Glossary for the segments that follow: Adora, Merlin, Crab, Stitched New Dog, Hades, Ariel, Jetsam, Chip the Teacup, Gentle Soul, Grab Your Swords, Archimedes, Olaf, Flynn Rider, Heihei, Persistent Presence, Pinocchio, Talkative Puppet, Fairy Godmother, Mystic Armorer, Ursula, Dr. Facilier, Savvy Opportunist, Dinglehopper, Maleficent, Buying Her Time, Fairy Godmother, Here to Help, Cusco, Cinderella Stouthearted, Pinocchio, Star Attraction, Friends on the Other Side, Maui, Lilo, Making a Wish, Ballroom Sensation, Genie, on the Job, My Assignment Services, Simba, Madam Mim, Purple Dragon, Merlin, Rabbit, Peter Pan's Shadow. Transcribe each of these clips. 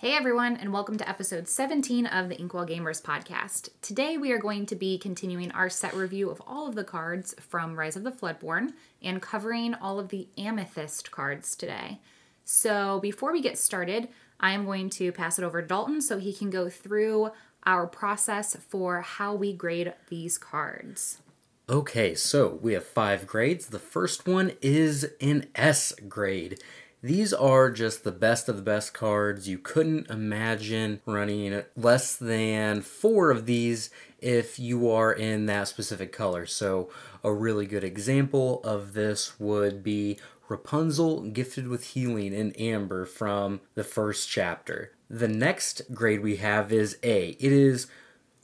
Hey everyone, and welcome to episode 17 of the Inkwell Gamers podcast. Today we are going to be continuing our set review of all of the cards from Rise of the Floodborn and covering all of the Amethyst cards today. So before we get started, I am going to pass it over to Dalton so he can go through our process for how we grade these cards. Okay, so we have 5 grades. The first one is an S grade. These are just the best of the best cards. You couldn't imagine running less than 4 of these if you are in that specific color. So a really good example of this would be Rapunzel Gifted with Healing in Amber from the first chapter. The next grade we have is A. It is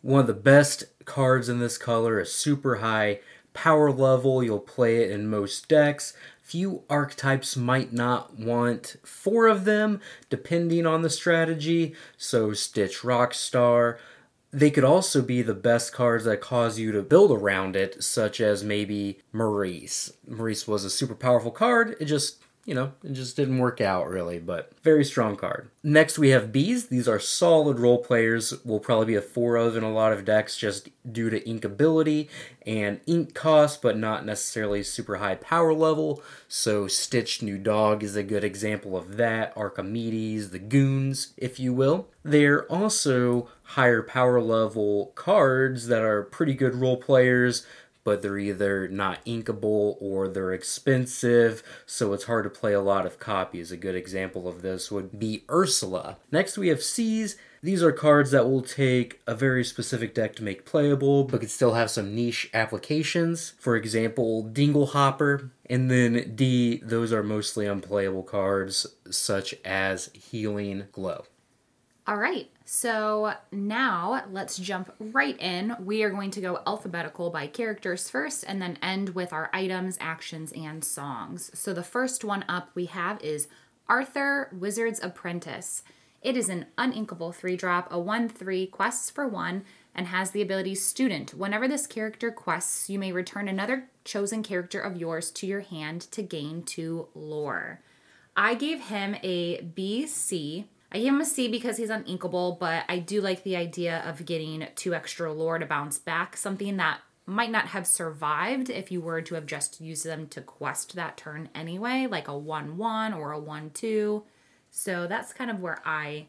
one of the best cards in this color, a super high power level. You'll play it in most decks. Few archetypes might not want 4 of them, depending on the strategy, so Stitch Rockstar. They could also be the best cards that cause you to build around it, such as maybe Maurice. Maurice was a super powerful card, it just didn't work out really, but very strong card. Next we have Bs. These are solid role players, will probably be a 4 of in a lot of decks just due to inkability and ink cost, but not necessarily super high power level. So Stitched New Dog is a good example of that. Archimedes, the goons, if you will. They're also higher power level cards that are pretty good role players, but they're either not inkable or they're expensive, so it's hard to play a lot of copies. A good example of this would be Ursula. Next we have Cs. These are cards that will take a very specific deck to make playable, but could still have some niche applications. For example, Dinglehopper. And then D, those are mostly unplayable cards, such as Healing Glow. All right, so now let's jump right in. We are going to go alphabetical by characters first and then end with our items, actions, and songs. So the first one up we have is Arthur, Wizard's Apprentice. It is an uninkable 3-drop, a 1/3, quests for 1, and has the ability Student. Whenever this character quests, you may return another chosen character of yours to your hand to gain 2 lore. I gave him a BC. I gave him a C because he's uninkable, but I do like the idea of getting 2 extra lore to bounce back, something that might not have survived if you were to have just used them to quest that turn anyway, like a 1-1 or a 1-2. So that's kind of where I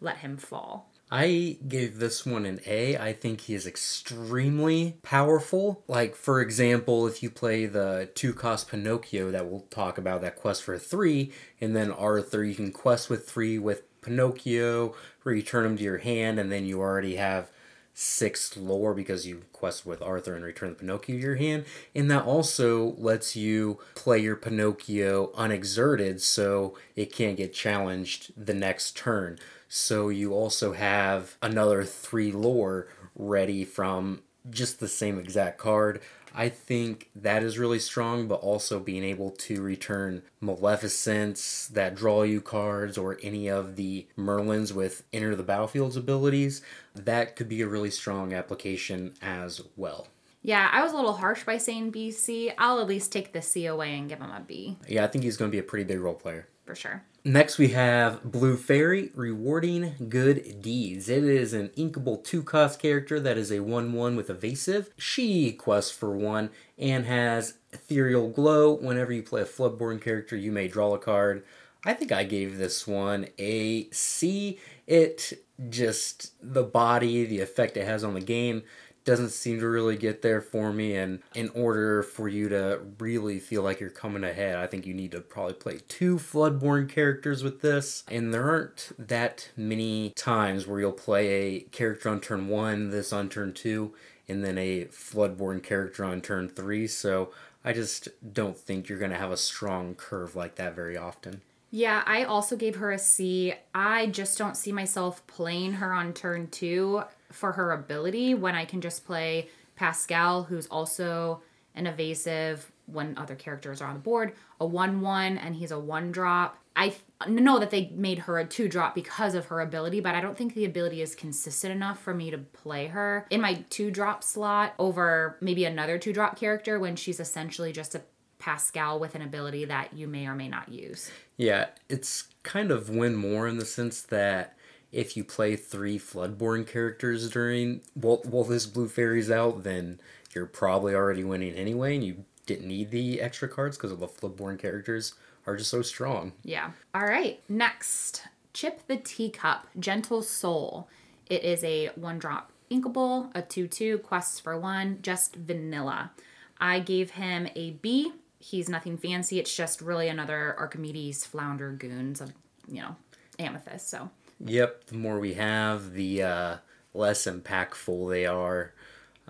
let him fall. I gave this one an A. I think he is extremely powerful. Like, for example, if you play the 2-cost Pinocchio that we'll talk about, that quest for 3, and then Arthur, you can quest with 3 with Pinocchio, where you turn him to your hand, and then you already have 6 lore because you quest with Arthur and return the Pinocchio to your hand. And that also lets you play your Pinocchio unexerted, so it can't get challenged the next turn. So you also have another 3 lore ready from just the same exact card. I think that is really strong, but also being able to return Maleficent, that draw you cards, or any of the Merlins with Enter the Battlefield's abilities, that could be a really strong application as well. Yeah, I was a little harsh by saying BC. I'll at least take the C away and give him a B. Yeah, I think he's going to be a pretty big role player. For sure. Next we have Blue Fairy, Rewarding Good Deeds. It is an inkable 2-cost character that is a 1-1 with evasive. She quests for 1 and has Ethereal Glow. Whenever you play a Floodborn character, you may draw a card. I think I gave this one a C. It just, the body, the effect it has on the game doesn't seem to really get there for me, and in order for you to really feel like you're coming ahead, I think you need to probably play 2 Floodborn characters with this, and there aren't that many times where you'll play a character on turn 1, this on turn 2, and then a Floodborn character on turn 3, so I just don't think you're going to have a strong curve like that very often. Yeah, I also gave her a C. I just don't see myself playing her on turn 2 for her ability when I can just play Pascal, who's also an evasive when other characters are on the board, a 1-1, and he's a 1-drop. I know that they made her a 2-drop because of her ability, but I don't think the ability is consistent enough for me to play her in my 2-drop slot over maybe another 2-drop character when she's essentially just a Pascal with an ability that you may or may not use. Yeah, it's kind of win more in the sense that if you play three Floodborn characters during while this Blue Fairy's out, then you're probably already winning anyway, and you didn't need the extra cards because all the Floodborn characters are just so strong. Yeah. All right. Next, Chip the Teacup, Gentle Soul. It is a 1-drop inkable, a 2/2, quests for 1, just vanilla. I gave him a B. He's nothing fancy. It's just really another Archimedes flounder goons of, you know, amethyst. So. Yep. The more we have, the less impactful they are.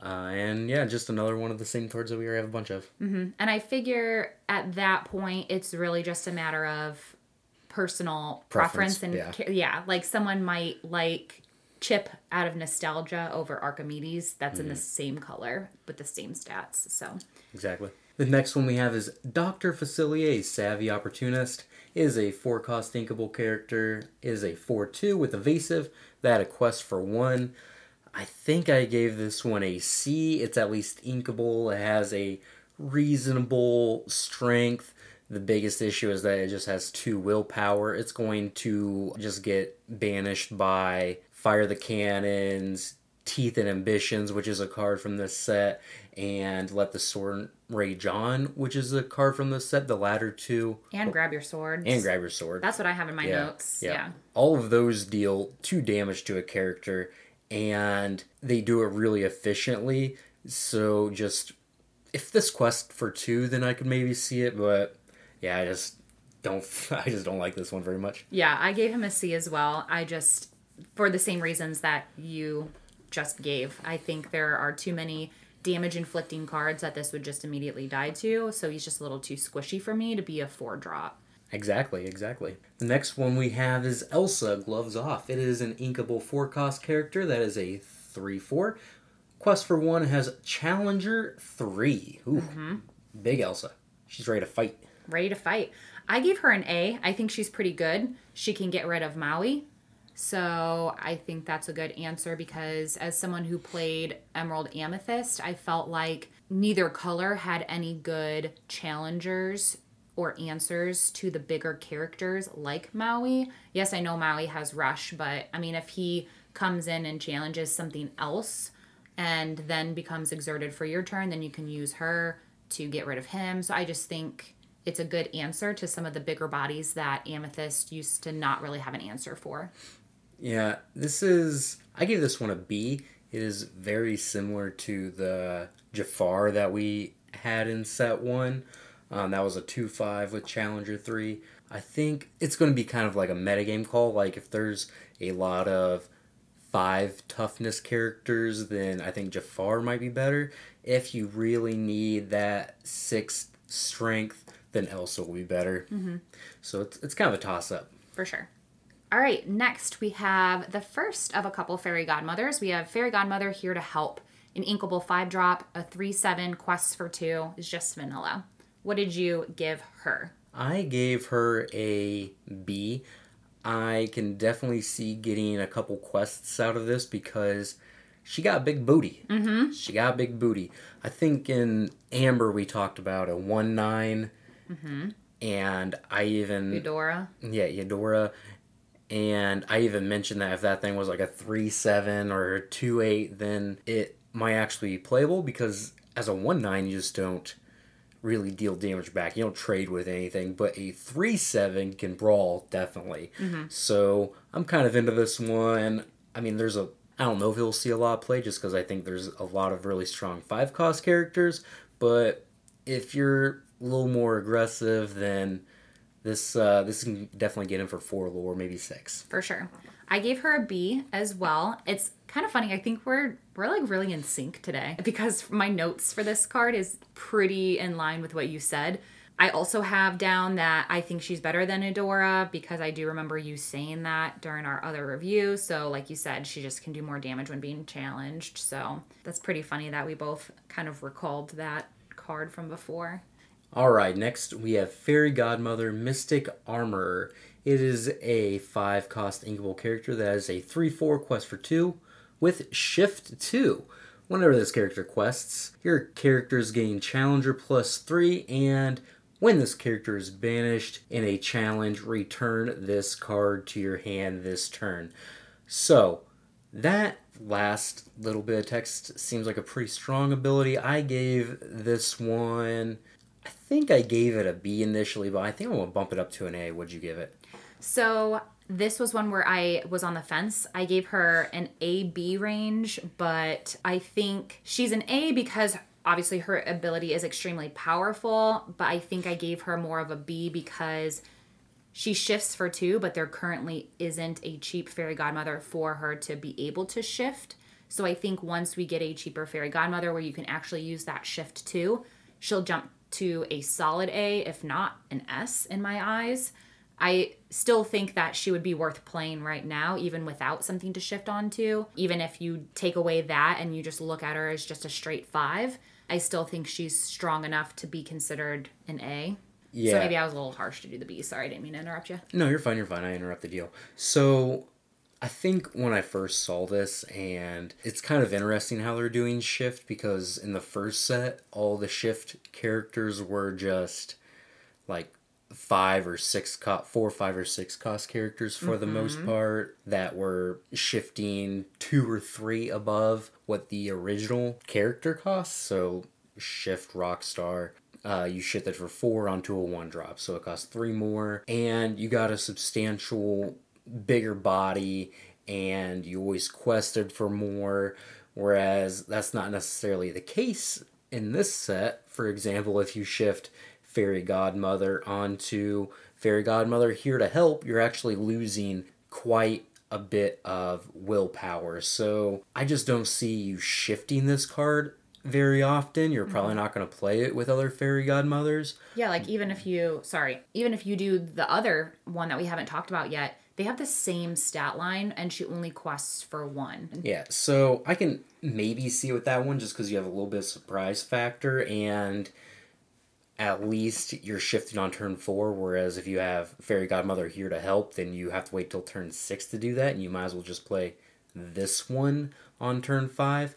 And yeah, just another one of the same cards that we already have a bunch of. Mm-hmm. And I figure at that point, it's really just a matter of personal preference and yeah, like someone might like Chip out of nostalgia over Archimedes. That's in the same color with the same stats. So exactly. The next one we have is Dr. Facilier, Savvy Opportunist. It is a 4-cost inkable character. It is a 4/2 with evasive. That a quest for 1. I think I gave this one a C. It's at least inkable. It has a reasonable strength. The biggest issue is that it just has 2 willpower. It's going to just get banished by Fire the Cannons, Teeth and Ambitions, which is a card from this set, and Let the Sword Rage On, which is a card from this set, the latter 2. And Grab Your Swords. And Grab Your Sword. That's what I have in my notes. Yeah. All of those deal 2 damage to a character, and they do it really efficiently. So just, if this quest for 2, then I could maybe see it, but yeah, I just don't like this one very much. Yeah, I gave him a C as well. I just, for the same reasons that you just gave. I think there are too many damage inflicting cards that this would just immediately die to, so he's just a little too squishy for me to be a 4-drop. Exactly. The next one we have is Elsa, Gloves Off. It is an inkable 4-cost character. That is a 3/4. Quest for 1 has Challenger 3. Ooh, big Elsa. She's ready to fight. I gave her an A. I think she's pretty good. She can get rid of Maui. So I think that's a good answer because as someone who played Emerald Amethyst, I felt like neither color had any good challengers or answers to the bigger characters like Maui. Yes, I know Maui has Rush, but I mean, if he comes in and challenges something else and then becomes exerted for your turn, then you can use her to get rid of him. So I just think it's a good answer to some of the bigger bodies that Amethyst used to not really have an answer for. Yeah, I gave this one a B. It is very similar to the Jafar that we had in set 1. That was a 2/5 with Challenger 3. I think it's going to be kind of like a metagame call. Like if there's a lot of 5 toughness characters, then I think Jafar might be better. If you really need that 6th strength, then Elsa will be better. Mm-hmm. So it's kind of a toss-up. For sure. All right, next we have the first of a couple Fairy Godmothers. We have Fairy Godmother Here to Help. An inkable 5-drop, a 3/7, quests for 2, is just vanilla. What did you give her? I gave her a B. I can definitely see getting a couple quests out of this because she got a big booty. Mm-hmm. I think in Amber we talked about a 1/9. Mm-hmm. And I even... Adora. And I even mentioned that if that thing was like a 3/7 or a 2/8, then it might actually be playable because as a 1/9, you just don't really deal damage back. You don't trade with anything, but a 3/7 can brawl, definitely. Mm-hmm. So I'm kind of into this one. I mean, I don't know if you'll see a lot of play just because I think there's a lot of really strong 5-cost characters, but if you're a little more aggressive, then this can definitely get in for 4 lore, maybe 6. For sure. I gave her a B as well. It's kind of funny. I think we're like really in sync today because my notes for this card is pretty in line with what you said. I also have down that I think she's better than Adora because I do remember you saying that during our other review. So like you said, she just can do more damage when being challenged. So that's pretty funny that we both kind of recalled that card from before. All right, next we have Fairy Godmother Mystic Armorer. It is a 5-cost inkable character that is a 3/4 quest for 2 with Shift 2. Whenever this character quests, your character is gaining Challenger plus 3, and when this character is banished in a challenge, return this card to your hand this turn. So, that last little bit of text seems like a pretty strong ability. I gave this one, I think I gave it a B initially, but I think I'm going to bump it up to an A. What'd you give it? So, this was one where I was on the fence. I gave her an A-B range, but I think she's an A because obviously her ability is extremely powerful, but I think I gave her more of a B because she shifts for two, but there currently isn't a cheap fairy godmother for her to be able to shift. So I think once we get a cheaper fairy godmother where you can actually use that shift too, she'll jump to a solid A, if not an S in my eyes. I still think that she would be worth playing right now, even without something to shift onto. Even if you take away that and you just look at her as just a straight 5, I still think she's strong enough to be considered an A. Yeah. So maybe I was a little harsh to do the B. Sorry, I didn't mean to interrupt you. No, you're fine, you're fine. I interrupted you. So I think when I first saw this, and it's kind of interesting how they're doing shift, because in the first set, all the shift characters were just like 4 or 5 or 6 cost characters for the most part that were shifting 2 or 3 above what the original character costs. So shift Rockstar, you shift it for 4 onto a 1-drop, so it costs 3 more, and you got a substantial bigger body, and you always quested for more, whereas that's not necessarily the case in this set. For example, if you shift Fairy Godmother onto Fairy Godmother Here to Help, you're actually losing quite a bit of willpower. So I just don't see you shifting this card very often. You're probably not going to play it with other Fairy Godmothers. Yeah, like even if you do the other one that we haven't talked about yet, they have the same stat line, and she only quests for 1. Yeah, so I can maybe see with that one just because you have a little bit of surprise factor, and at least you're shifting on turn 4, whereas if you have Fairy Godmother Here to Help, then you have to wait till turn 6 to do that, and you might as well just play this one on turn 5.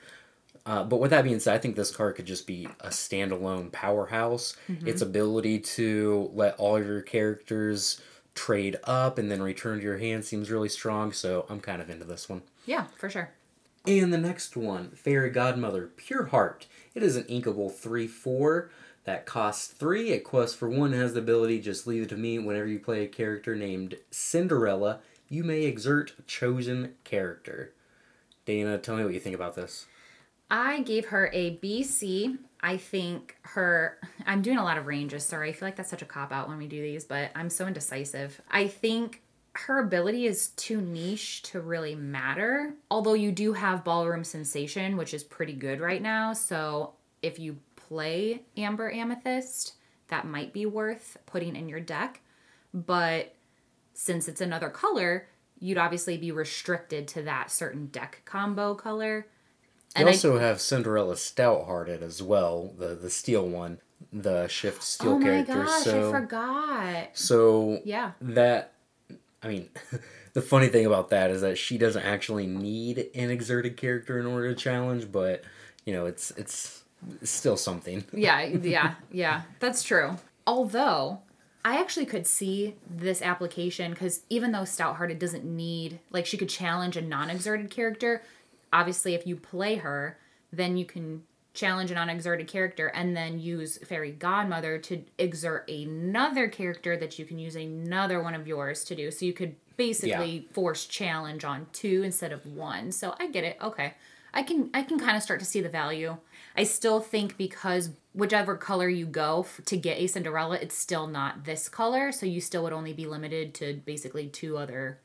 But with that being said, I think this card could just be a standalone powerhouse. Its ability to let all your characters trade up and then return to your hand seems really strong, so I'm kind of into this one. Yeah, for sure. And the next one, Fairy Godmother Pure Heart. It is an inkable 3/4. That costs 3, it quests for 1, has the ability, just leave it to me, whenever you play a character named Cinderella, you may exert chosen character. Dana, tell me what you think about this. I gave her a BC. I think her... I'm doing a lot of ranges, sorry. I feel like that's such a cop-out when we do these, but I'm so indecisive. I think her ability is too niche to really matter, although you do have Ballroom Sensation, which is pretty good right now, so if you play Amber Amethyst, that might be worth putting in your deck, but since it's another color, you'd obviously be restricted to that certain deck combo color. And you also have Cinderella Stouthearted as well, the steel one, the shift steel character. Oh my gosh, so, I forgot. So yeah, that, I mean, the funny thing about that is that she doesn't actually need an exerted character in order to challenge, but you know, it's still something. Yeah. That's true. Although, I actually could see this application because even though Stouthearted doesn't need, like, she could challenge a non-exerted character. Obviously, if you play her, then you can challenge a non-exerted character and then use Fairy Godmother to exert another character that you can use another one of yours to do. So you could basically force challenge on 2 instead of 1. So I get it. Okay. I can kind of start to see the value. I still think because whichever color you go to get a Cinderella, it's still not this color, so you still would only be limited to basically 2 other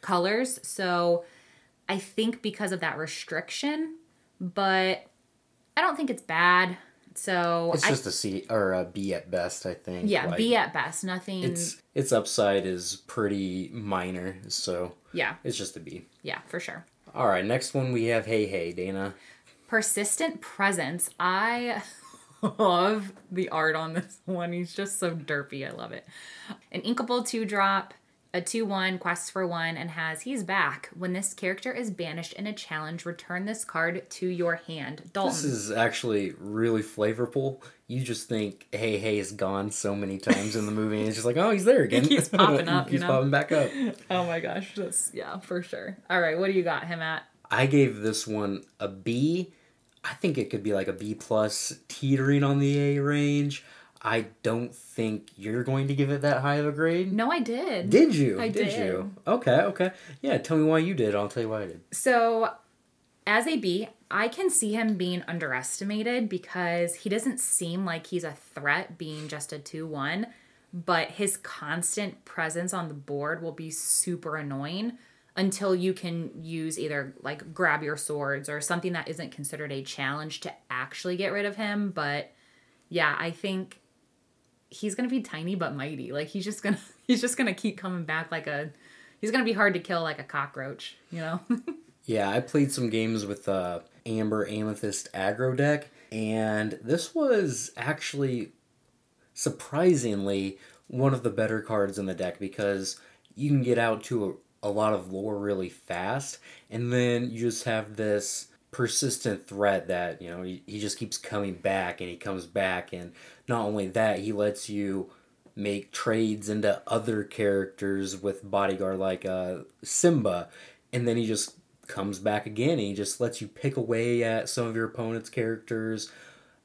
colors. So I think because of that restriction, but I don't think it's bad. So it's just a C or a B at best, I think. Yeah, like, B at best. Nothing. Its upside is pretty minor, so yeah, it's just a B. Yeah, for sure. All right, next one we have Heihei, Dana. Persistent Presence. I love the art on this one. He's just so derpy. I love it. An inkable 2-drop. A 2-1 quests for 1 and has, he's back. When this character is banished in a challenge, return this card to your hand. Dalton. This is actually really flavorful. You just think, Heihei is gone so many times in the movie. And it's just like, oh, he's there again. He keeps popping up. He keeps popping back up. Oh my gosh. That's, yeah, for sure. All right. What do you got him at? I gave this one a B. I think it could be like a B plus, teetering on the A range. I don't think you're going to give it that high of a grade. No, I did. Did you? I did. Okay. Yeah, tell me why you did. I'll tell you why I did. So, as a B, I can see him being underestimated because he doesn't seem like he's a threat being just a 2-1, but his constant presence on the board will be super annoying until you can use either like grab your swords or something that isn't considered a challenge to actually get rid of him. But yeah, I think he's going to be tiny but mighty. Like he's just going to keep coming back he's going to be hard to kill like a cockroach, you know? Yeah, I played some games with Amber Amethyst aggro deck, and this was actually surprisingly one of the better cards in the deck because you can get out to a lot of lore really fast, and then you just have this persistent threat that, you know, he just keeps coming back and he comes back, and not only that, he lets you make trades into other characters with bodyguard like Simba, and then he just comes back again and he just lets you pick away at some of your opponent's characters.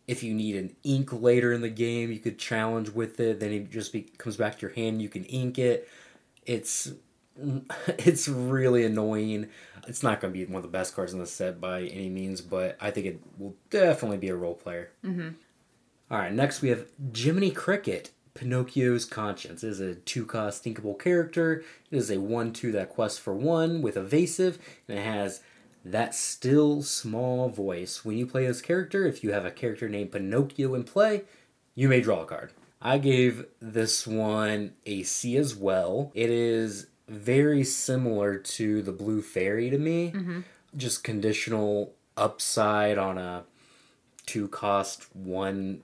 If you need an ink later in the game, you could challenge with it, then he just comes back to your hand and you can ink it. It's really annoying. It's not going to be one of the best cards in the set by any means, but I think it will definitely be a role player. Mm-hmm. All right, next we have Jiminy Cricket, Pinocchio's Conscience. It is a 2-cost stinkable character. It is a 1/2 that quests for 1 with evasive, and it has that still small voice. When you play this character, if you have a character named Pinocchio in play, you may draw a card. I gave this one a C as well. It is very similar to the Blue Fairy to me. Mm-hmm. Just conditional upside on a 2-cost 1/2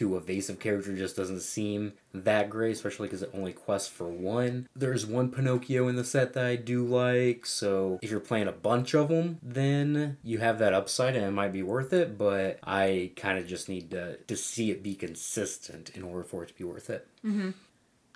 evasive character just doesn't seem that great, especially because it only quests for 1. There's one Pinocchio in the set that I do like, so if you're playing a bunch of them, then you have that upside and it might be worth it, but I kind of just need to see it be consistent in order for it to be worth it. Mm-hmm.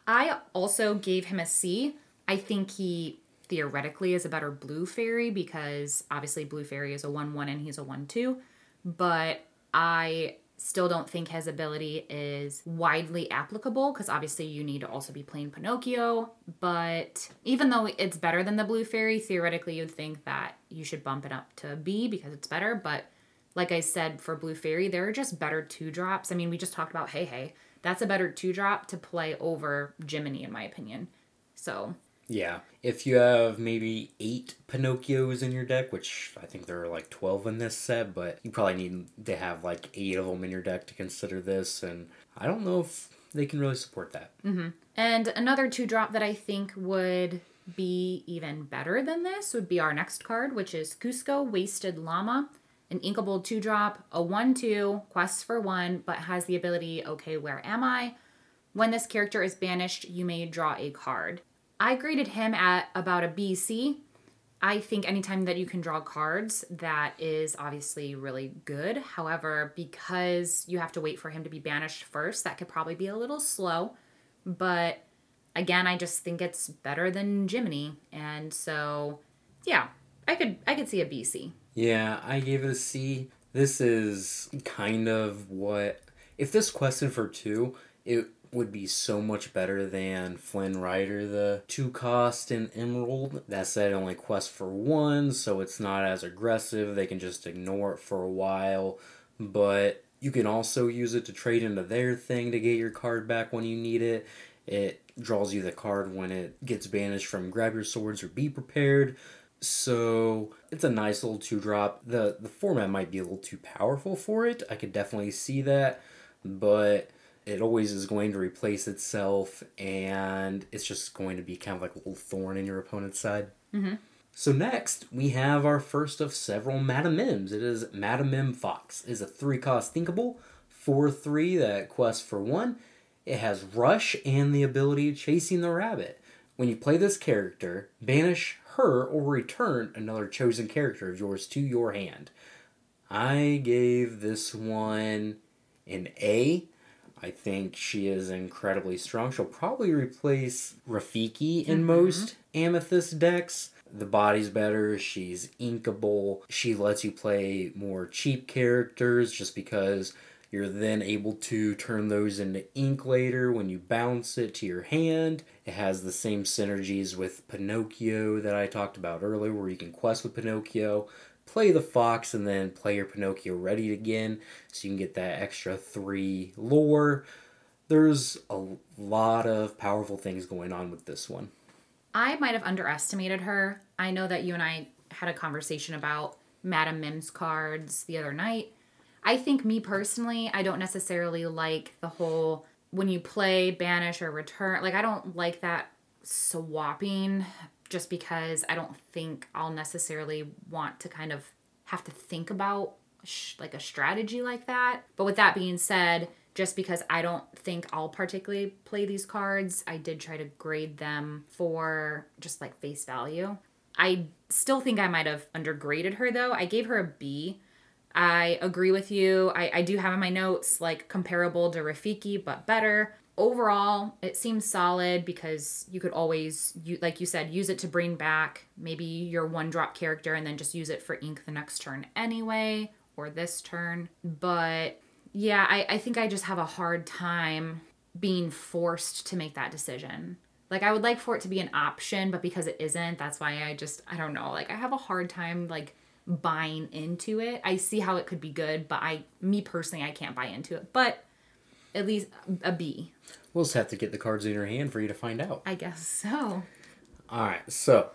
I also gave him a C. I think he theoretically is a better Blue Fairy because obviously Blue Fairy is a 1-1 and he's a 1-2. But I still don't think his ability is widely applicable because obviously you need to also be playing Pinocchio. But even though it's better than the Blue Fairy, theoretically you'd think that you should bump it up to a B because it's better. But like I said, for Blue Fairy, there are just better 2-drops. I mean, we just talked about Heihei. That's a better 2-drop to play over Jiminy in my opinion. So... yeah. If you have maybe 8 Pinocchios in your deck, which I think there are like 12 in this set, but you probably need to have like 8 of them in your deck to consider this, and I don't know if they can really support that. Mm-hmm. And another 2-drop that I think would be even better than this would be our next card, which is Cusco Wasted Llama, an inkable 2-drop, a 1/2, quests for 1, but has the ability, okay, where am I? When this character is banished, you may draw a card. I graded him at about a BC. I think anytime that you can draw cards, that is obviously really good. However, because you have to wait for him to be banished first, that could probably be a little slow. But again, I just think it's better than Jiminy. And so, yeah, I could see a BC. Yeah, I gave it a C. This is kind of what... if this quested for 2, it would be so much better than Flynn Rider, the 2-cost in Emerald. That said, only quest for 1, so it's not as aggressive. They can just ignore it for a while, but you can also use it to trade into their thing to get your card back when you need it. It draws you the card when it gets banished from Grab Your Swords or Be Prepared. So it's a nice little 2-drop. The format might be a little too powerful for it. I could definitely see that, but it always is going to replace itself, and it's just going to be kind of like a little thorn in your opponent's side. Mm-hmm. So next, we have our first of several Madam Mims. It is Madam Mim Fox. It is a 3-cost thinkable, 4/3 that quests for 1. It has rush and the ability Chasing the Rabbit. When you play this character, banish her or return another chosen character of yours to your hand. I gave this one an A. I think she is incredibly strong. She'll probably replace Rafiki in most Amethyst decks. The body's better. She's inkable. She lets you play more cheap characters just because you're then able to turn those into ink later when you bounce it to your hand. It has the same synergies with Pinocchio that I talked about earlier, where you can quest with Pinocchio, play the fox, and then play your Pinocchio ready again, so you can get that extra 3 lore. There's a lot of powerful things going on with this one. I might have underestimated her. I know that you and I had a conversation about Madame Mim's cards the other night. I think, me personally, I don't necessarily like the whole when you play, banish, or return. Like, I don't like that swapping just because I don't think I'll necessarily want to kind of have to think about like a strategy like that. But with that being said, just because I don't think I'll particularly play these cards, I did try to grade them for just like face value. I still think I might have undergraded her though. I gave her a B. I agree with you. I do have in my notes, like, comparable to Rafiki, but better. Overall, it seems solid because you could always, like you said, use it to bring back maybe your one-drop character and then just use it for ink the next turn anyway, or this turn. But, yeah, I think I just have a hard time being forced to make that decision. Like, I would like for it to be an option, but because it isn't, that's why I don't know. Like, I have a hard time, like, buying into it. I see how it could be good, but me personally, I can't buy into it. But at least a B. We'll just have to get the cards in your hand for you to find out. I guess so. All right. So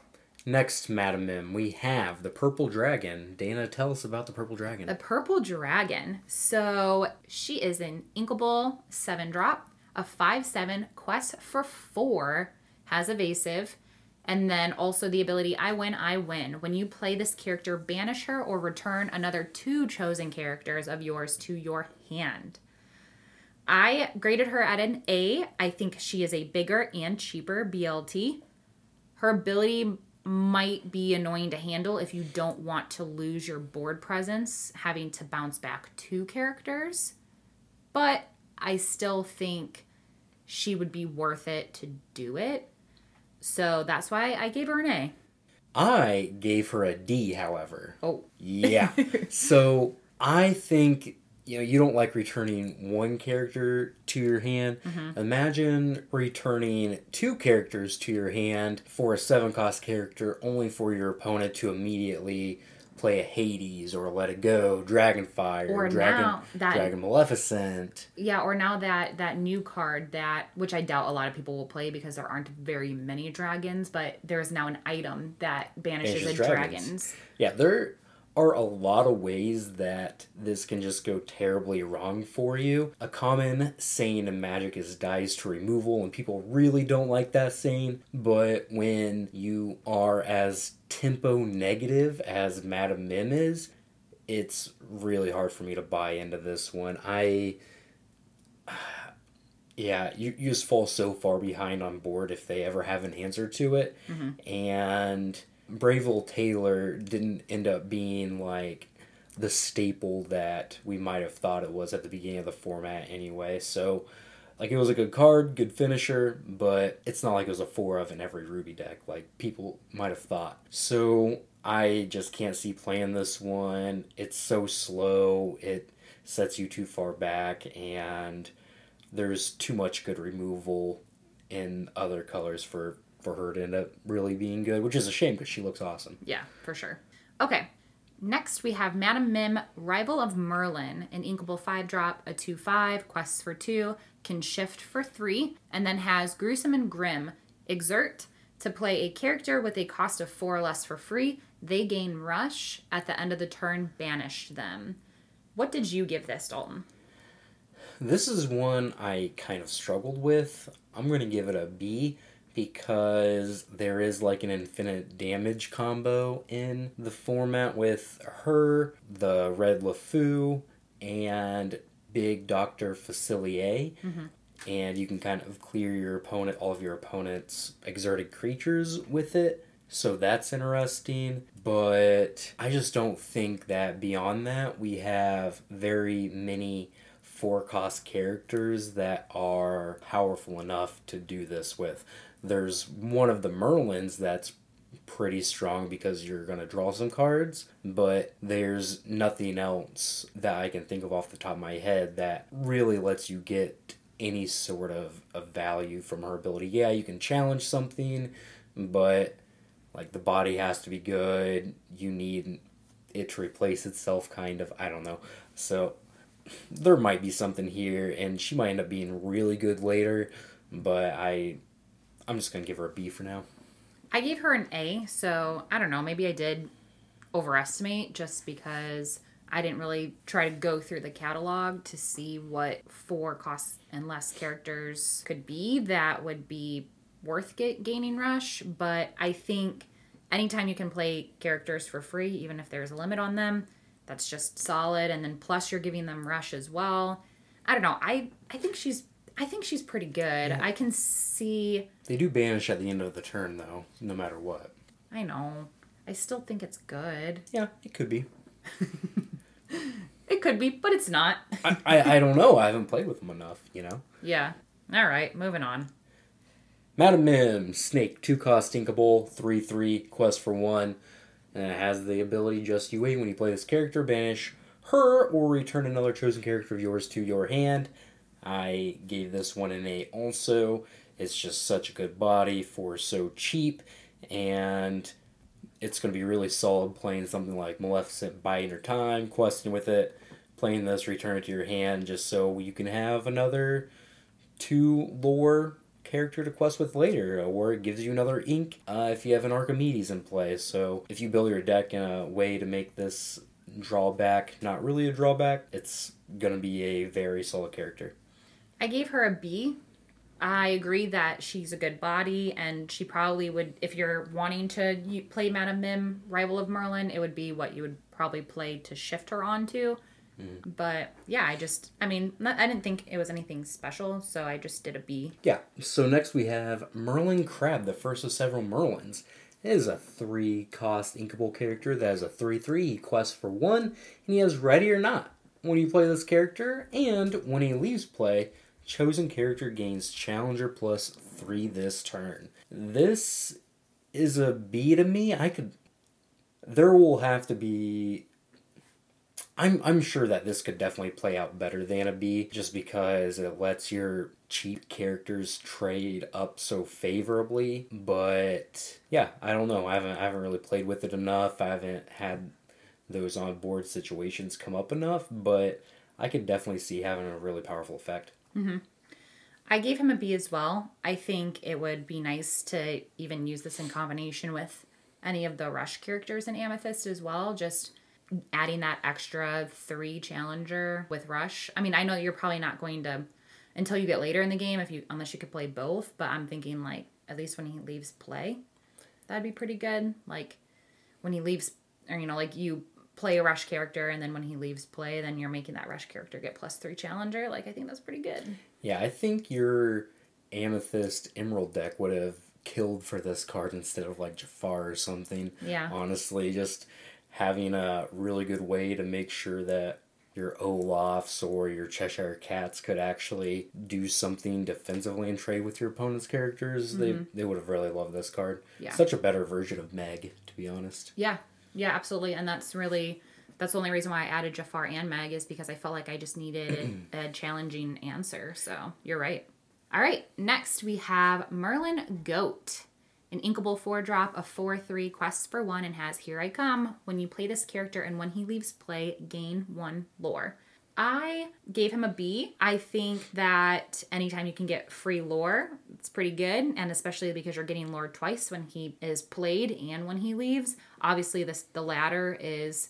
next, Madam Mim, we have the Purple Dragon. Dana, tell us about the Purple Dragon. The Purple Dragon. So she is an inkable 7-drop, a 5/7 quest for 4, has evasive. And then also the ability, I win. When you play this character, banish her or return another 2 chosen characters of yours to your hand. I graded her at an A. I think she is a bigger and cheaper BLT. Her ability might be annoying to handle if you don't want to lose your board presence, having to bounce back 2 characters. But I still think she would be worth it to do it. So that's why I gave her an A. I gave her a D, however. Oh. Yeah. So I think, you don't like returning 1 character to your hand. Mm-hmm. Imagine returning 2 characters to your hand for a 7-cost character only for your opponent to immediately play a Hades or Let It Go, Dragonfire, or Dragon Maleficent. Yeah, or now that new card which I doubt a lot of people will play because there aren't very many dragons, but there is now an item that banishes dragons. Yeah, there are a lot of ways that this can just go terribly wrong for you. A common saying in Magic is dies to removal, and people really don't like that saying, but when you are as tempo negative as Madam Mim is, it's really hard for me to buy into this one. You just fall so far behind on board if they ever have an answer to it. Mm-hmm. And Brave Little Taylor didn't end up being like the staple that we might have thought it was at the beginning of the format anyway. So, like, it was a good card, good finisher, but it's not like it was a 4 of in every Ruby deck like people might have thought. So I just can't see playing this one. It's so slow. It sets you too far back, and there's too much good removal in other colors for her to end up really being good, which is a shame because she looks awesome. Yeah, for sure. Okay, next we have Madam Mim, Rival of Merlin, an inkable 5-drop, a 2/5, quests for 2, can shift for 3, and then has Gruesome and Grim. Exert to play a character with a cost of 4 or less for free. They gain Rush. At the end of the turn, banish them. What did you give this, Dalton? This is one I kind of struggled with. I'm going to give it a B, because there is like an infinite damage combo in the format with her, the Red LeFou, and big Dr. Facilier. Mm-hmm. and you can kind of clear your opponent, all of your opponent's exerted creatures with it. So that's interesting, but I just don't think that beyond that we have very many 4-cost characters that are powerful enough to do this with. There's one of the Merlins that's pretty strong because you're going to draw some cards, but there's nothing else that I can think of off the top of my head that really lets you get any sort of value from her ability. Yeah, you can challenge something, but like the body has to be good. You need it to replace itself, kind of. I don't know. So there might be something here, and she might end up being really good later, but I'm just going to give her a B for now. I gave her an A, so I don't know. Maybe I did overestimate just because I didn't really try to go through the catalog to see what 4-cost and less characters could be that would be worth gaining rush. But I think anytime you can play characters for free, even if there's a limit on them, that's just solid. And then plus you're giving them rush as well. I don't know. I think she's pretty good. Yeah. I can see. They do banish at the end of the turn, though, no matter what. I know. I still think it's good. Yeah, it could be. It could be, but it's not. I don't know. I haven't played with them enough, you know? Yeah. All right, moving on. Madam Mim, Snake, 2-cost, Inkable, 3/3, quest for 1. And it has the ability, just you wait, when you play this character, banish her or return another chosen character of yours to your hand. I gave this one an A also. It's just such a good body for so cheap, and it's going to be really solid playing something like Maleficent, Buying Her Time, questing with it, playing this, return it to your hand, just so you can have another 2-lore character to quest with later, or it gives you another ink if you have an Archimedes in play. So if you build your deck in a way to make this drawback not really a drawback, it's going to be a very solid character. I gave her a B. I agree that she's a good body, and she probably would, if you're wanting to play Madam Mim, Rival of Merlin, it would be what you would probably play to shift her onto. Mm. But yeah, I didn't think it was anything special, so I just did a B. Yeah, so next we have Merlin Crab, the first of several Merlins. It is a 3-cost inkable character that has a 3/3, quest for 1, and he has Ready or Not. When you play this character, and when he leaves play, chosen character gains Challenger plus 3 this turn. This is a B to me. There will have to be. I'm sure that this could definitely play out better than a B, just because it lets your cheap characters trade up so favorably. But yeah, I don't know. I haven't really played with it enough. I haven't had those on board situations come up enough, but I could definitely see having a really powerful effect. Mm-hmm. I gave him a B as well. I think it would be nice to even use this in combination with any of the rush characters in Amethyst as well. Just adding that extra 3 challenger with rush. I mean, I know you're probably not going to until you get later in the game, unless you could play both. But I'm thinking like at least when he leaves play, that'd be pretty good. Like when he leaves, or you know, like you play a rush character, and then when he leaves play, then you're making that rush character get plus 3 challenger. Like, I think that's pretty good. Yeah, I think your Amethyst Emerald deck would have killed for this card instead of, like, Jafar or something. Yeah. Honestly, just having a really good way to make sure that your Olafs or your Cheshire Cats could actually do something defensively and trade with your opponent's characters. Mm-hmm. They would have really loved this card. Yeah. Such a better version of Meg, to be honest. Yeah. Yeah, absolutely, and that's the only reason why I added Jafar and Meg is because I felt like I just needed a challenging answer, so you're right. All right, next we have Merlin Goat, an inkable 4-drop, a 4/3, quests for 1, and has Here I Come. When you play this character and when he leaves play, gain 1 lore. I gave him a B. I think that anytime you can get free lore, it's pretty good. And especially because you're getting lore twice when he is played and when he leaves. Obviously, the latter is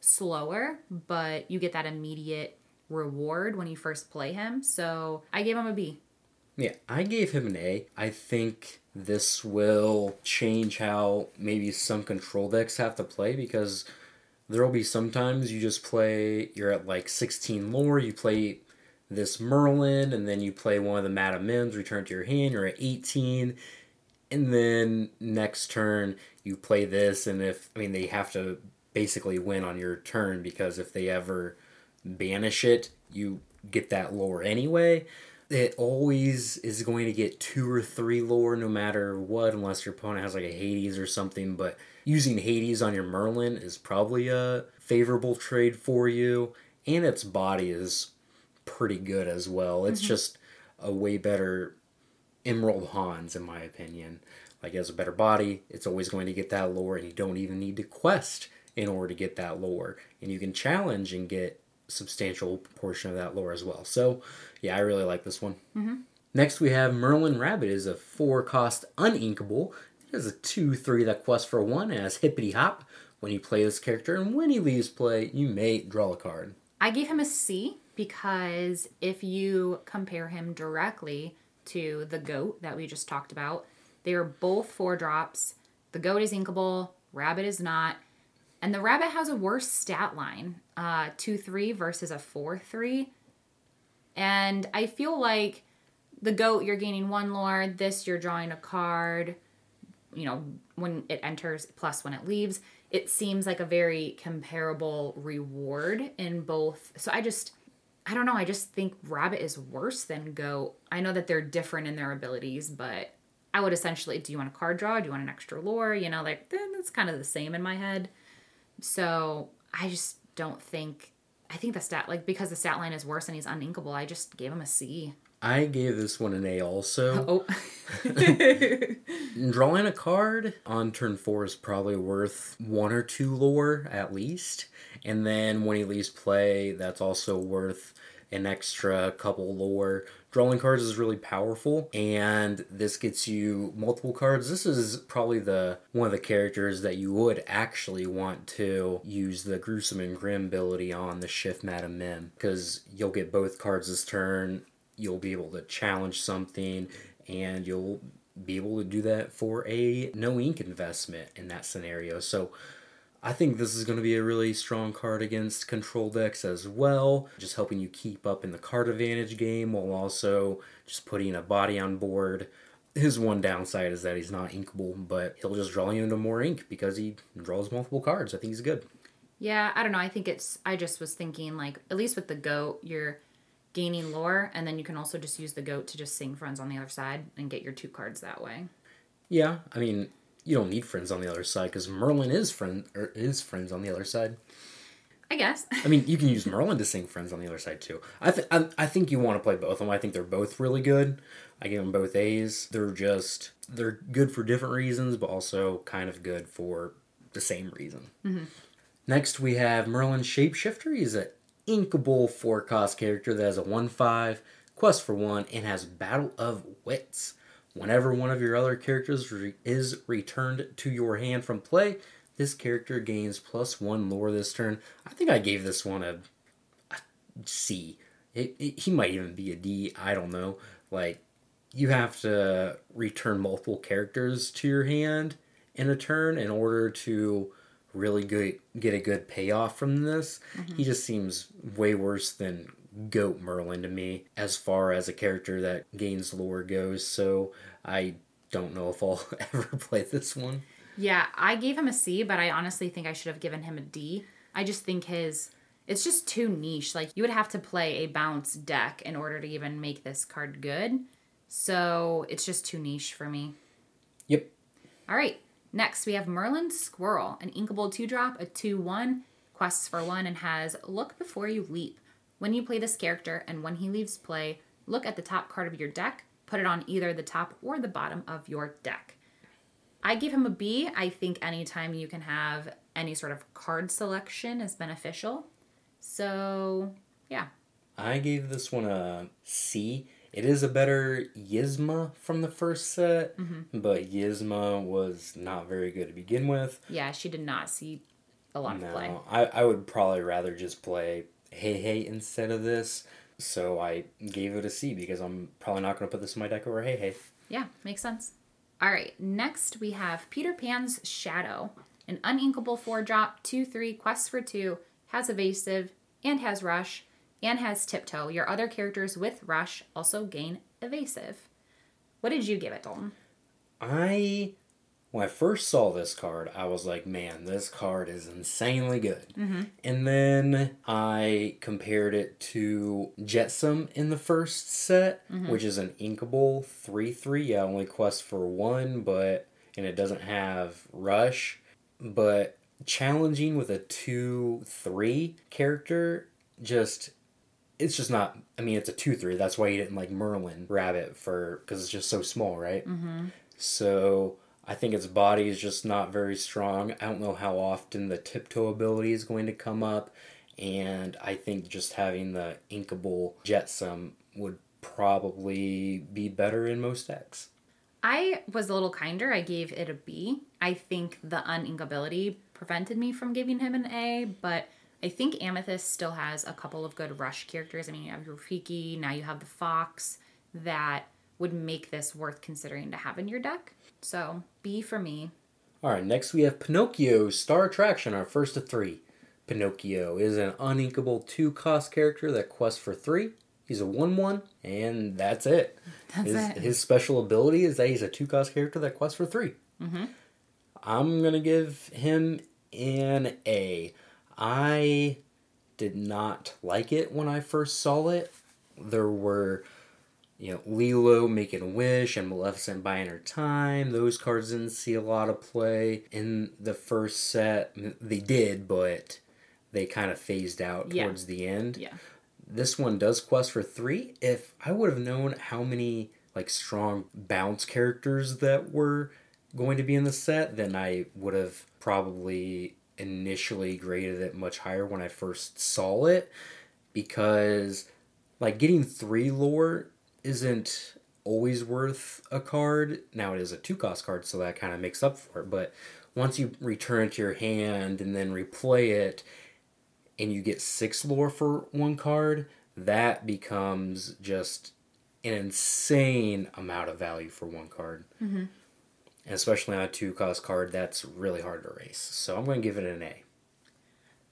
slower, but you get that immediate reward when you first play him. So I gave him a B. Yeah, I gave him an A. I think this will change how maybe some control decks have to play because there'll be sometimes you're at like 16 lore, you play this Merlin, and then you play one of the Madam Mims, return to your hand, you're at 18, and then next turn you play this, and they have to basically win on your turn, because if they ever banish it, you get that lore anyway. It always is going to get 2 or 3 lore no matter what, unless your opponent has like a Hades or something, but using Hades on your Merlin is probably a favorable trade for you, and its body is pretty good as well. It's just a way better Emerald Hans, in my opinion. Like, it has a better body, it's always going to get that lore, and you don't even need to quest in order to get that lore, and you can challenge and get substantial portion of that lore as well. So yeah, I really like this one. Next we have Merlin Rabbit. It is a 4-cost uninkable. It has a 2/3 that quests for 1 and has hippity hop. When you play this character and when he leaves play, you may draw a card. I gave him a C because if you compare him directly to the goat that we just talked about, they are both 4-drops. The goat is inkable, rabbit is not. And the rabbit has a worse stat line, 2-3 versus a 4-3. And I feel like the goat, you're gaining 1 lore. This, you're drawing a card, when it enters, plus when it leaves. It seems like a very comparable reward in both. So I don't know. I just think rabbit is worse than goat. I know that they're different in their abilities, but I would essentially, do you want a card draw? Do you want an extra lore? That's kind of the same in my head. So I just don't think, because the stat line is worse and he's uninkable, I just gave him a C. I gave this one an A also. Drawing a card on turn 4 is probably worth 1 or 2 lore at least. And then when he leaves play, that's also worth an extra couple lore. Drawing cards is really powerful, and this gets you multiple cards. This is probably one of the characters that you would actually want to use the Gruesome and Grim ability on the Shift Madam Mim, because you'll get both cards this turn, you'll be able to challenge something, and you'll be able to do that for a no ink investment in that scenario. So I think this is going to be a really strong card against control decks as well, just helping you keep up in the card advantage game while also just putting a body on board. His one downside is that he's not inkable, but he'll just draw you into more ink because he draws multiple cards. I think he's good. Yeah, I don't know. I just was thinking, at least with the goat, you're gaining lore, and then you can also just use the goat to just sing Friends on the Other Side and get your 2 cards that way. Yeah, you don't need Friends on the Other Side because Merlin is Friends on the Other Side. I guess. You can use Merlin to sing Friends on the Other Side too. I think you want to play both of them. I think they're both really good. I give them both A's. They're good for different reasons, but also kind of good for the same reason. Next we have Merlin Shapeshifter. He's an inkable 4-cost character that has a 1/5, quest for 1, and has Battle of Wits. Whenever one of your other characters is returned to your hand from play, this character gains +1 lore this turn. I think I gave this one a C. He might even be a D. I don't know. You have to return multiple characters to your hand in a turn in order to really get a good payoff from this. He just seems way worse than Goat Merlin to me as far as a character that gains lore goes, so I don't know if I'll ever play this one. Yeah, I gave him a C, but I honestly think I should have given him a D. I just think it's just too niche. You would have to play a bounce deck in order to even make this card good, so it's just too niche for me. Yep. All right, next we have Merlin Squirrel, an inkable 2-drop, a 2/1, quests for 1, and has Look Before You Leap. When you play this character and when he leaves play, look at the top card of your deck, put it on either the top or the bottom of your deck. I give him a B. I think anytime you can have any sort of card selection is beneficial. So, yeah. I gave this one a C. It is a better Yzma from the first set, but Yzma was not very good to begin with. Yeah, she did not see a lot of play. I would probably rather just play Heihei instead of this, so I gave it a C because I'm probably not going to put this in my deck over Heihei. Yeah, makes sense. All right, next we have Peter Pan's Shadow, an uninkable 4-drop, 2/3, quests for 2, has evasive and has rush, and has tiptoe. Your other characters with rush also gain evasive. What did you give it, Dalton? When I first saw this card, I was like, man, this card is insanely good. Mm-hmm. And then I compared it to Jetsam in the first set, mm-hmm. which is an inkable 3/3. Yeah, only quest for one, and it doesn't have rush. But challenging with a 2/3 character, it's just not, I mean, it's a 2/3. That's why you didn't like Merlin Rabbit because it's just so small, right? Mm-hmm. So I think its body is just not very strong. I don't know how often the tiptoe ability is going to come up. And I think just having the inkable Jetsam would probably be better in most decks. I was a little kinder. I gave it a B. I think the uninkability prevented me from giving him an A, but I think Amethyst still has a couple of good rush characters. I mean, you have Rafiki, now you have the Fox, that would make this worth considering to have in your deck. So, B for me. All right, next we have Pinocchio, Star Attraction, our first of three. Pinocchio is an uninkable 2-cost character that quests for 3. He's a 1/1, and that's it. His special ability is that he's a 2-cost character that quests for 3. Mm-hmm. I'm going to give him an A. I did not like it when I first saw it. There were, Lilo Making a Wish and Maleficent Buying Her Time. Those cards didn't see a lot of play in the first set. They did, but they kind of phased out towards the end. Yeah. This one does quest for 3. If I would have known how many strong bounce characters that were going to be in the set, then I would have probably initially graded it much higher when I first saw it, because getting 3 lore isn't always worth a card. Now it is a 2-cost card, so that kind of makes up for it, but once you return it to your hand and then replay it and you get 6 lore for 1 card, that becomes just an insane amount of value for 1 card. Mm-hmm. And especially on a 2-cost card, that's really hard to erase. So I'm going to give it an A.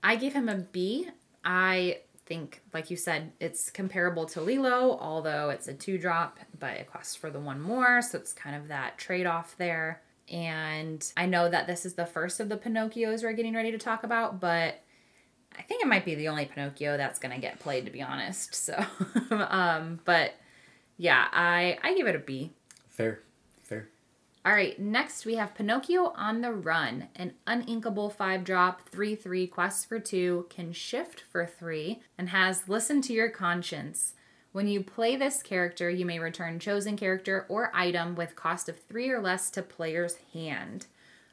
I gave him a B. I think, like you said, it's comparable to Lilo, although it's a 2-drop, but it costs for the 1 more, so it's kind of that trade-off there. And I know that this is the first of the Pinocchios we're getting ready to talk about, but I think it might be the only Pinocchio that's going to get played, to be honest. So, but yeah, I give it a B. Fair. All right, next we have Pinocchio on the Run, an uninkable 5-drop, 3/3, quests for 2, can shift for 3, and has Listen to Your Conscience. When you play this character, you may return chosen character or item with cost of 3 or less to player's hand.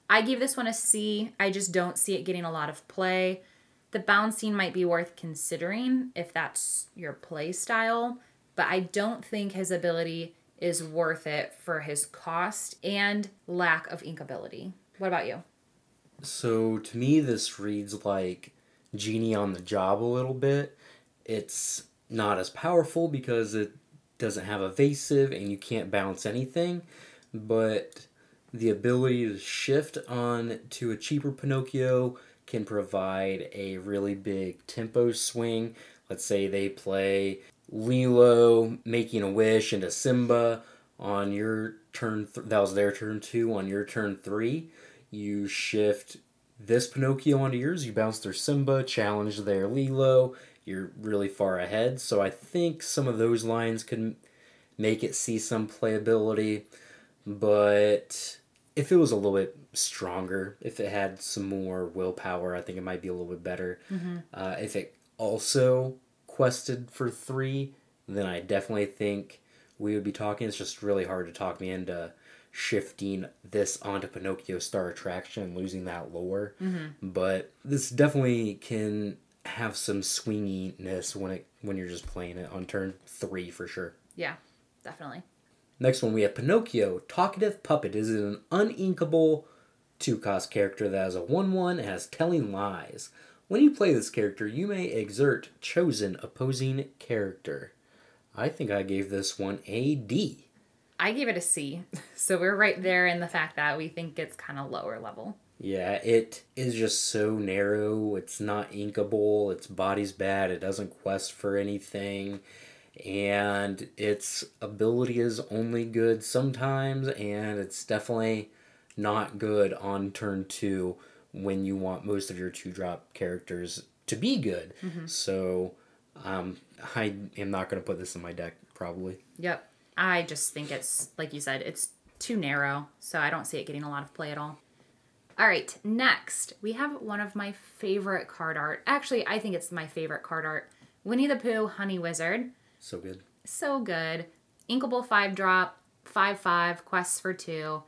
I give this one a C. I just don't see it getting a lot of play. The bouncing might be worth considering if that's your play style, but I don't think his ability is worth it for his cost and lack of inkability. What about you? So to me, this reads like Genie on the Job a little bit. It's not as powerful because it doesn't have evasive and you can't bounce anything, but the ability to shift on to a cheaper Pinocchio can provide a really big tempo swing. Let's say they play Lilo Making a Wish into Simba on your turn. That was their turn 2. On your turn 3, you shift this Pinocchio onto yours. You bounce their Simba, challenge their Lilo. You're really far ahead. So I think some of those lines could make it see some playability. But if it was a little bit stronger, if it had some more willpower, I think it might be a little bit better. Mm-hmm. If it also quested for 3, then I definitely think we would be talking. It's just really hard to talk me into shifting this onto Pinocchio Star Attraction and losing that lore. Mm-hmm. But this definitely can have some swinginess when you're just playing it on turn 3 for sure. Yeah, definitely. Next one we have Pinocchio, Talkative Puppet. Is it an uninkable 2-cost character that has a 1/1 and has Telling Lies? When you play this character, you may exert chosen opposing character. I think I gave this one a D. I gave it a C. So we're right there in the fact that we think it's kind of lower level. Yeah, it is just so narrow. It's not inkable. Its body's bad. It doesn't quest for anything. And its ability is only good sometimes, and it's definitely not good on turn 2 when you want most of your 2-drop characters to be good. Mm-hmm. So I am not going to put this in my deck, probably. Yep. I just think it's, like you said, it's too narrow, so I don't see it getting a lot of play at all. All right, next, we have one of my favorite card art. Actually, I think it's my favorite card art. Winnie the Pooh, Honey Wizard. So good. So good. Inkable 5-drop, 5/5, quests for 2.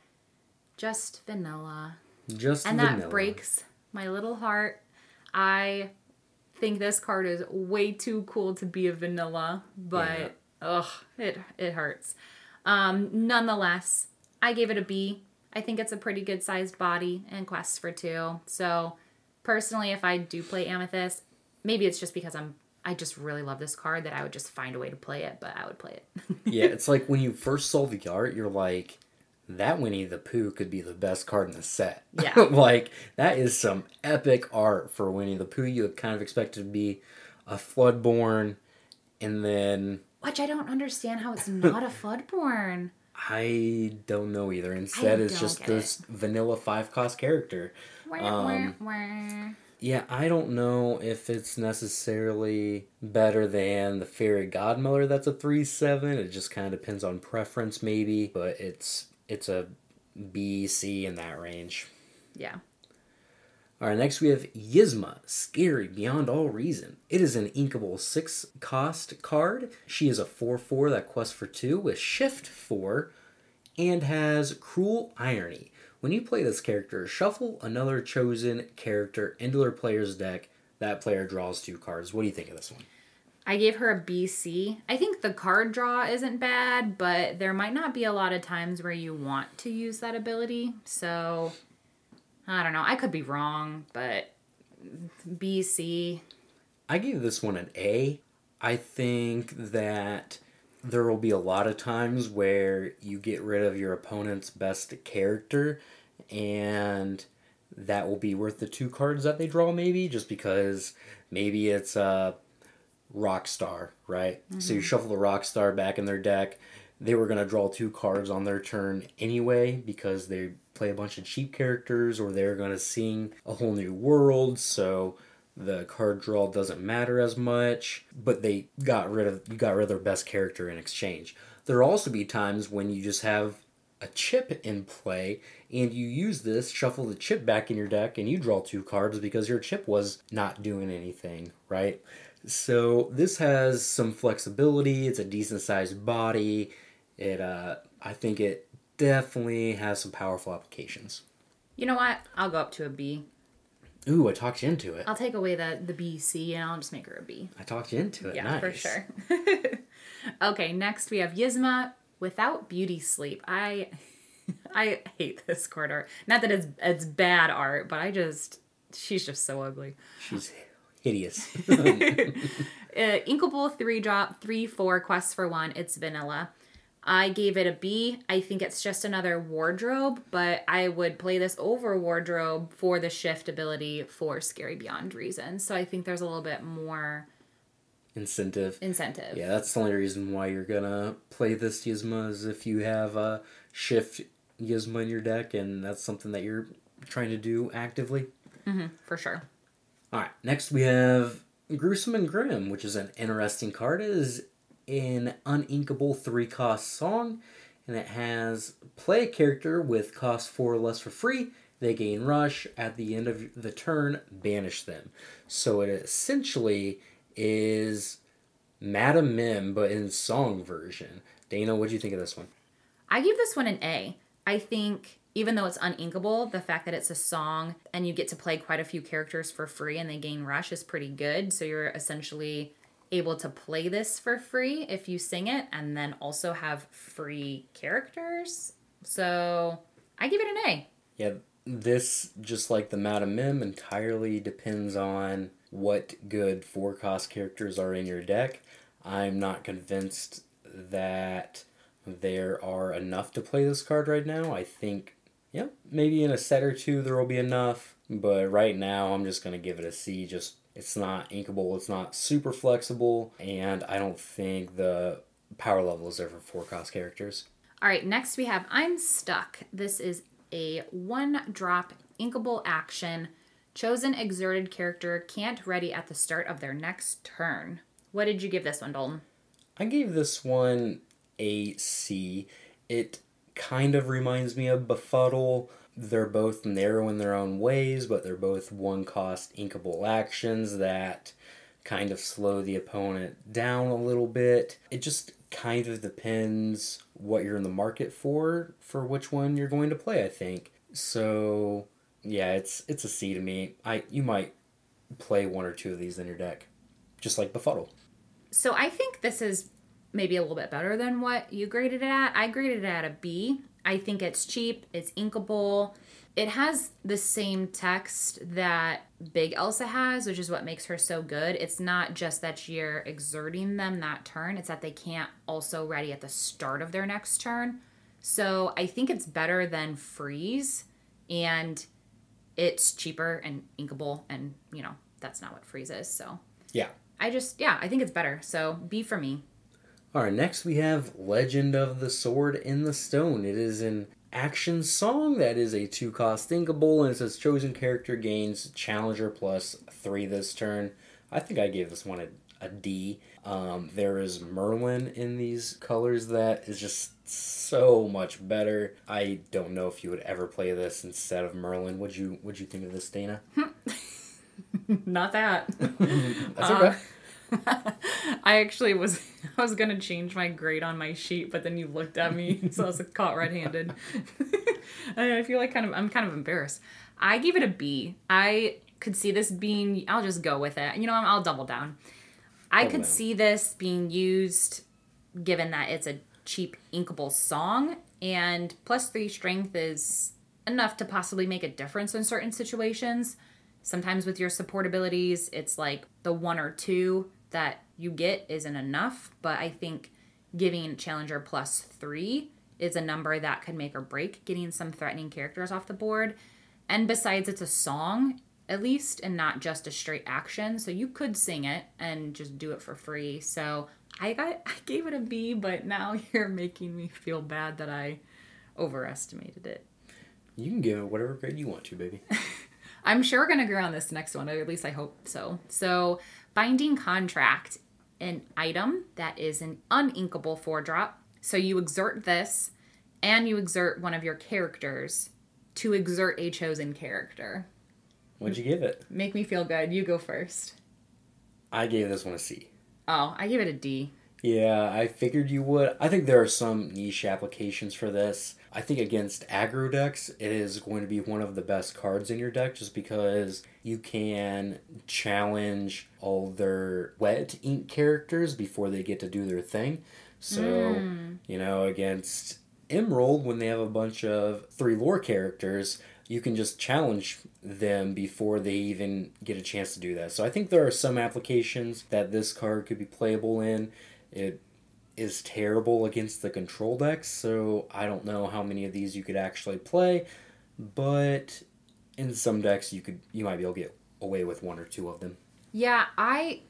Just vanilla. Just and vanilla. And that breaks my little heart. I think this card is way too cool to be a vanilla, but ugh, it hurts. Nonetheless, I gave it a B. I think it's a pretty good-sized body and quests for 2. So, personally, if I do play Amethyst, maybe it's just because I just really love this card that I would just find a way to play it, but I would play it. Yeah, it's like when you first saw the art, you're like, that Winnie the Pooh could be the best card in the set. Yeah. Like, that is some epic art for Winnie the Pooh. You kind of expected to be a Floodborn, and then... Which I don't understand how it's not a Floodborn. I don't know either. Instead, it's just this vanilla 5-cost character. Yeah, I don't know if it's necessarily better than the Fairy Godmother that's a 3/7. It just kind of depends on preference, maybe. But it's a B, C in that range. Yeah. All right, next we have Yzma, Scary Beyond All Reason. It is an inkable 6-cost card. She is a 4/4 that quests for 2 with shift 4 and has Cruel Irony. When you play this character, shuffle another chosen character into their player's deck. That player draws 2 cards. What do you think of this one? I gave her a BC. I think the card draw isn't bad, but there might not be a lot of times where you want to use that ability, so... I don't know. I could be wrong, but B, C. I gave this one an A. I think that there will be a lot of times where you get rid of your opponent's best character, and that will be worth the 2 cards that they draw, maybe, just because maybe it's a Rockstar, right? Mm-hmm. So you shuffle the Rockstar back in their deck. They were going to draw 2 cards on their turn anyway because they play a bunch of cheap characters, or they're going to sing A Whole New World, so the card draw doesn't matter as much, but they got rid of their best character in exchange. There will also be times when you just have a chip in play, and you use this, shuffle the chip back in your deck, and you draw 2 cards because your chip was not doing anything, right? So this has some flexibility, it's a decent-sized body, I think it definitely has some powerful applications. You know what? I'll go up to a B. Ooh, I talked you into it. I'll take away the B, C, and I'll just make her a B. I talked you into it. Yeah, nice. For sure. Okay, next we have Yzma Without Beauty Sleep. I hate this card art. Not that it's bad art, but she's just so ugly. She's hideous. Inkable 3-drop, 3/4, quests for 1. It's vanilla. I gave it a B. I think it's just another wardrobe, but I would play this over wardrobe for the shift ability for Scary Beyond Reason. So I think there's a little bit more... Incentive. Yeah, that's the only reason why you're going to play this Yzma is if you have a shift Yzma in your deck, and that's something that you're trying to do actively. Mm-hmm, for sure. All right, next we have Gruesome and Grim, which is an interesting card. It is an uninkable 3-cost song, and it has play a character with cost 4 or less for free. They gain rush. At the end of the turn, banish them. So it essentially is Madam Mim, but in song version. Dana, what do you think of this one? I gave this one an A. I think even though it's uninkable, the fact that it's a song and you get to play quite a few characters for free and they gain rush is pretty good. So you're essentially able to play this for free if you sing it, and then also have free characters. So I give it an A. Yeah, this, just like the Madam Mim, entirely depends on what good 4-cost characters are in your deck. I'm not convinced that there are enough to play this card right now. I think Yep, maybe in a set or two there will be enough, but right now I'm just going to give it a C. Just, it's not inkable, it's not super flexible, and I don't think the power level is there for four-cost characters. All right, next we have I'm Stuck. This is a one-drop inkable action. Chosen exerted character can't ready at the start of their next turn. What did you give this one, Dalton? I gave this one a C. It kind of reminds me of Befuddle. They're both narrow in their own ways, but they're both one-cost inkable actions that kind of slow the opponent down a little bit. It just kind of depends what you're in the market for which one you're going to play, I think. So, yeah, it's a C to me. You might play one or two of these in your deck, just like Befuddle. So I think this is maybe a little bit better than what you graded it at. I graded it at a B. I think it's cheap. It's inkable. It has the same text that Big Elsa has, which is what makes her so good. It's not just that you're exerting them that turn. It's that they can't also ready at the start of their next turn. So I think it's better than Freeze, and it's cheaper and inkable, and, you know, that's not what Freeze is, so. Yeah. I think it's better, so B for me. All right, next we have Legend of the Sword in the Stone. It is an action song that is a two-cost inkable, and it says chosen character gains Challenger plus 3 this turn. I think I gave this one a D. There is Merlin in these colors that is just so much better. I don't know if you would ever play this instead of Merlin. What'd you think of this, Dana? Not that. That's okay. I was going to change my grade on my sheet, but then you looked at me, so I was caught red-handed. I feel like I'm kind of embarrassed. I gave it a B. I could see this being, I'll just go with it. You know, I'll double down. I could see this being used, given that it's a cheap inkable song, and plus 3 strength is enough to possibly make a difference in certain situations. Sometimes with your support abilities, it's like the 1 or 2 that you get isn't enough, but I think giving Challenger plus 3 is a number that could make or break getting some threatening characters off the board. And besides, it's a song, at least, and not just a straight action, so you could sing it and just do it for free. So I gave it a B, but now you're making me feel bad that I overestimated it. You can give it whatever grade you want to, baby. I'm sure we're going to agree on this next one, or at least I hope so. So, Binding Contract, an item that is an uninkable 4-drop. So you exert this, and you exert one of your characters to exert a chosen character. What'd you give it? Make me feel good. You go first. I gave this one a C. Oh, I gave it a D. Yeah, I figured you would. I think there are some niche applications for this. I think against aggro decks, it is going to be one of the best cards in your deck just because you can challenge all their wet ink characters before they get to do their thing. So, You know, against Emerald, when they have a bunch of 3 lore characters, you can just challenge them before they even get a chance to do that. So I think there are some applications that this card could be playable in. It is terrible against the control decks, so I don't know how many of these you could actually play, but in some decks you might be able to get away with 1 or 2 of them. Yeah,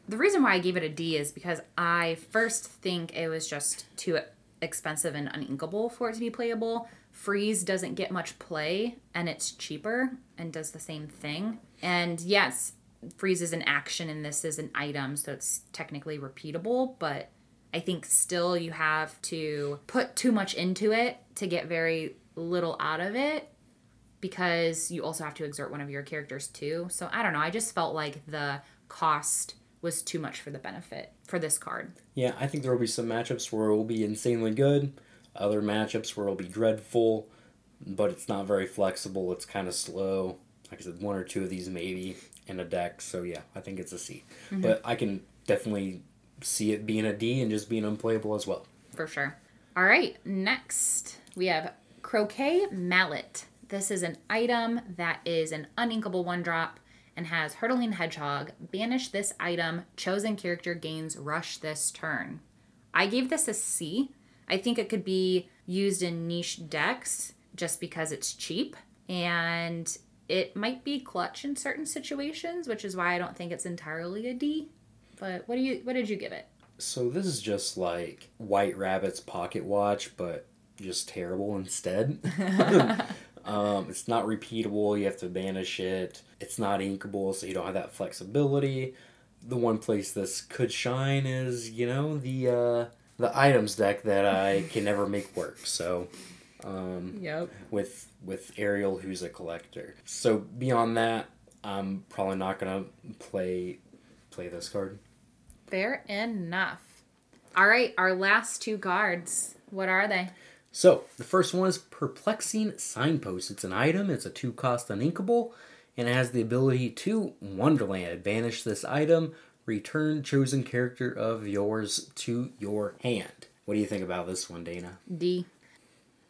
the reason why I gave it a D is because I first think it was just too expensive and uninkable for it to be playable. Freeze doesn't get much play, and it's cheaper and does the same thing. And yes, Freeze is an action and this is an item, so it's technically repeatable, but I think still you have to put too much into it to get very little out of it, because you also have to exert one of your characters too. So I don't know. I just felt like the cost was too much for the benefit for this card. Yeah, I think there will be some matchups where it will be insanely good, other matchups where it will be dreadful, but it's not very flexible. It's kind of slow. Like I said, 1 or 2 of these maybe in a deck. So yeah, I think it's a C. Mm-hmm. But I can definitely see it being a D and just being unplayable as well. For sure. All right, next we have Croquet Mallet. This is an item that is an uninkable 1-drop and has Hurtling Hedgehog. Banish this item. Chosen character gains Rush this turn. I gave this a C. I think it could be used in niche decks just because it's cheap, and it might be clutch in certain situations, which is why I don't think it's entirely a D. But what did you give it? So this is just like White Rabbit's pocket watch, but just terrible instead. It's not repeatable. You have to banish it. It's not inkable, so you don't have that flexibility. The one place this could shine is, you know, the items deck that I can never make work. So, yep. With Ariel, who's a collector. So beyond that, I'm probably not gonna play this card. Fair enough. All right, our last two cards. What are they? So the first one is Perplexing Signpost. It's an item. It's a 2-cost uninkable, and it has the ability to Wonderland. Banish this item. Return chosen character of yours to your hand. What do you think about this one, Dana? D.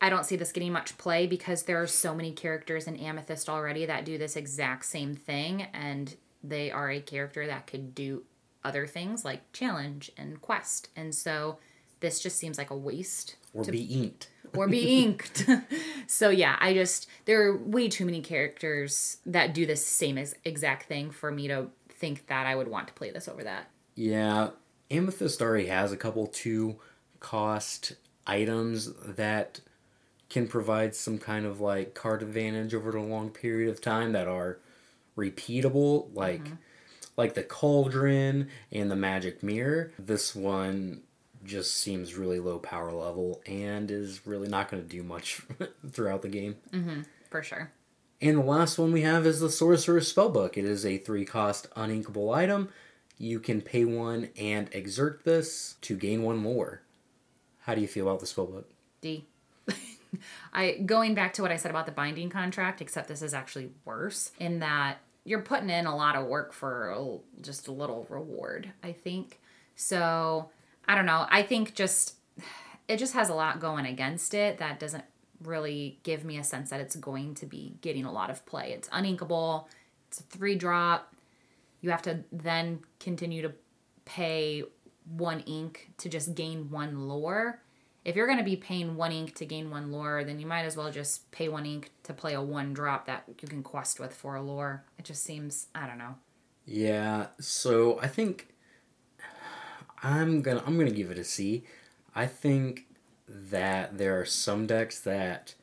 I don't see this getting much play because there are so many characters in Amethyst already that do this exact same thing, and they are a character that could do other things like challenge and quest. And so this just seems like a waste. Or be inked. So yeah, there are way too many characters that do the same exact thing for me to think that I would want to play this over that. Yeah, Amethyst already has a couple 2-cost items that can provide some kind of like card advantage over a long period of time that are repeatable, like the Cauldron and the Magic Mirror. This one just seems really low power level and is really not going to do much throughout the game. Mm-hmm, for sure. And the last one we have is the Sorcerer's Spellbook. It is a 3-cost uninkable item. You can pay 1 and exert this to gain 1 more. How do you feel about the Spellbook? D. Going back to what I said about the binding contract, except this is actually worse in that you're putting in a lot of work for just a little reward, I think. So, I don't know. I think it just has a lot going against it that doesn't really give me a sense that it's going to be getting a lot of play. It's uninkable. It's a 3-drop. You have to then continue to pay 1 ink to just gain 1 lore. If you're going to be paying 1 ink to gain 1 lore, then you might as well just pay 1 ink to play a 1-drop that you can quest with for a lore. It just seems, I don't know. Yeah, so I think I'm gonna give it a C. I think that there are some decks that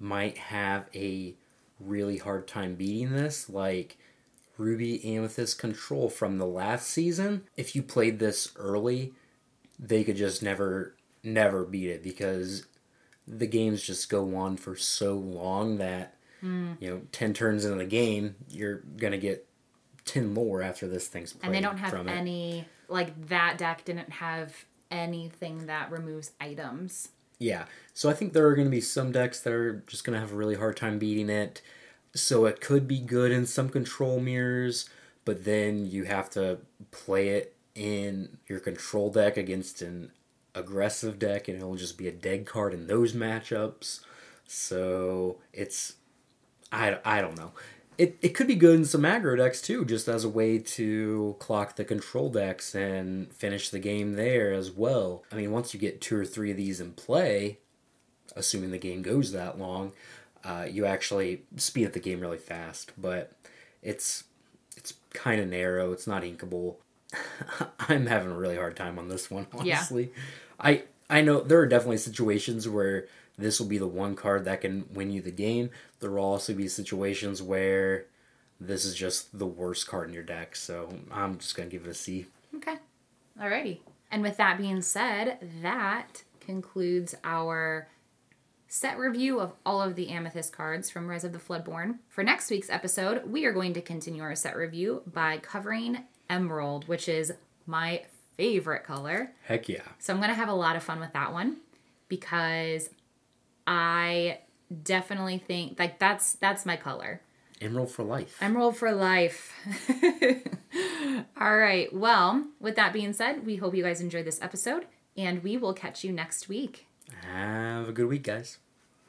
might have a really hard time beating this, like Ruby Amethyst Control from the last season. If you played this early, they could just never beat it because the games just go on for so long that 10 turns into the game, you're gonna get 10 lore after this thing's played. And they don't have that deck didn't have anything that removes items. Yeah, so I think there are going to be some decks that are just going to have a really hard time beating it. So it could be good in some control mirrors, but then you have to play it in your control deck against an aggressive deck, and it'll just be a dead card in those matchups. So it's, I don't know. It could be good in some aggro decks too, just as a way to clock the control decks and finish the game there as well. I mean, once you get 2 or 3 of these in play, assuming the game goes that long, you actually speed up the game really fast. But it's kind of narrow. It's not inkable. I'm having a really hard time on this one, honestly. Yeah. I know there are definitely situations where this will be the one card that can win you the game. There will also be situations where this is just the worst card in your deck. So I'm just going to give it a C. Okay. Alrighty. And with that being said, that concludes our set review of all of the Amethyst cards from Rise of the Floodborn. For next week's episode, we are going to continue our set review by covering Emerald, which is my favorite color. Heck yeah. So I'm going to have a lot of fun with that one because I definitely think like that's my color. Emerald for life. Emerald for life. All right. Well, with that being said, we hope you guys enjoyed this episode and we will catch you next week. Have a good week, guys.